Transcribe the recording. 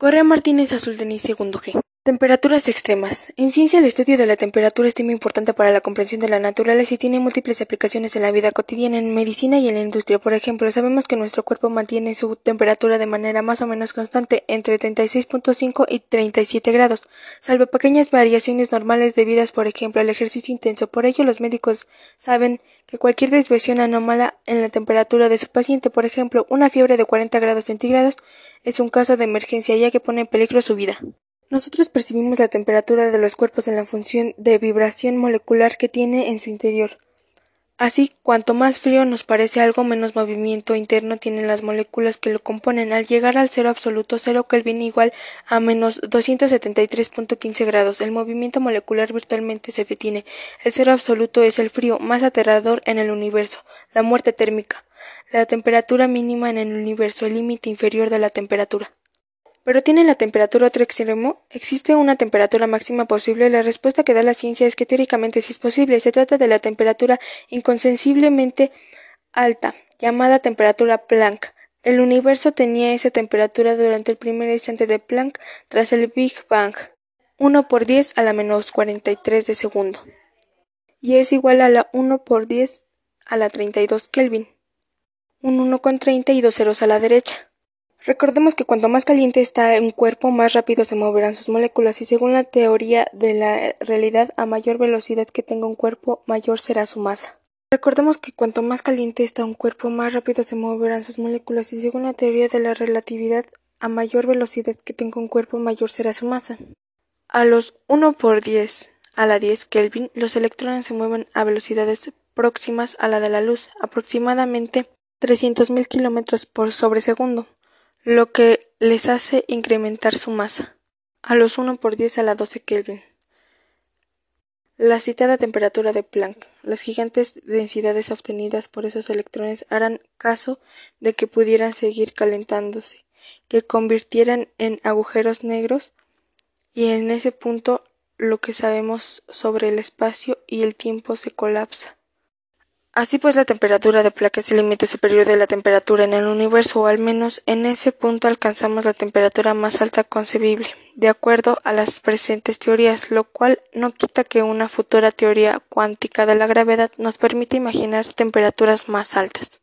Correa Martínez Azul Denis Segundo G. Temperaturas extremas. En ciencia, el estudio de la temperatura es tema importante para la comprensión de la naturaleza y tiene múltiples aplicaciones en la vida cotidiana, en medicina y en la industria. Por ejemplo, sabemos que nuestro cuerpo mantiene su temperatura de manera más o menos constante entre 36.5 y 37 grados, salvo pequeñas variaciones normales debidas, por ejemplo, al ejercicio intenso. Por ello, los médicos saben que cualquier desviación anómala en la temperatura de su paciente, por ejemplo, una fiebre de 40 grados centígrados, es un caso de emergencia ya que pone en peligro su vida. Nosotros percibimos la temperatura de los cuerpos en la función de vibración molecular que tiene en su interior. Así, cuanto más frío nos parece algo, menos movimiento interno tienen las moléculas que lo componen. Al llegar al cero absoluto, 0 Kelvin igual a menos 273.15 grados. El movimiento molecular virtualmente se detiene. El cero absoluto es el frío más aterrador en el universo, la muerte térmica, la temperatura mínima en el universo, el límite inferior de la temperatura. ¿Pero tiene la temperatura otro extremo? ¿Existe una temperatura máxima posible? La respuesta que da la ciencia es que teóricamente sí es posible. Se trata de la temperatura inconcebiblemente alta, llamada temperatura Planck. El universo tenía esa temperatura durante el primer instante de Planck tras el Big Bang, 1·10⁻⁻³ de segundo, y es igual a la 1·10⁻³² Kelvin, un 1,30 y 2 ceros a la derecha. Recordemos que cuanto más caliente está un cuerpo, más rápido se moverán sus moléculas y según la teoría de la relatividad, a mayor velocidad que tenga un cuerpo, mayor será su masa. Recordemos que cuanto más caliente está un cuerpo, más rápido se moverán sus moléculas y según la teoría de la relatividad, a mayor velocidad que tenga un cuerpo, mayor será su masa. A los 1·10⁻¹⁰ Kelvin, los electrones se mueven a velocidades próximas a la de la luz, aproximadamente 300.000 kilómetros por sobre segundo, lo que les hace incrementar su masa, a los 1·10⁻¹² Kelvin. La citada temperatura de Planck, las gigantes densidades obtenidas por esos electrones harán caso de que pudieran seguir calentándose, que convirtieran en agujeros negros, y en ese punto lo que sabemos sobre el espacio y el tiempo se colapsa. Así pues, la temperatura de Planck es el límite superior de la temperatura en el universo, o al menos en ese punto alcanzamos la temperatura más alta concebible, de acuerdo a las presentes teorías, lo cual no quita que una futura teoría cuántica de la gravedad nos permita imaginar temperaturas más altas.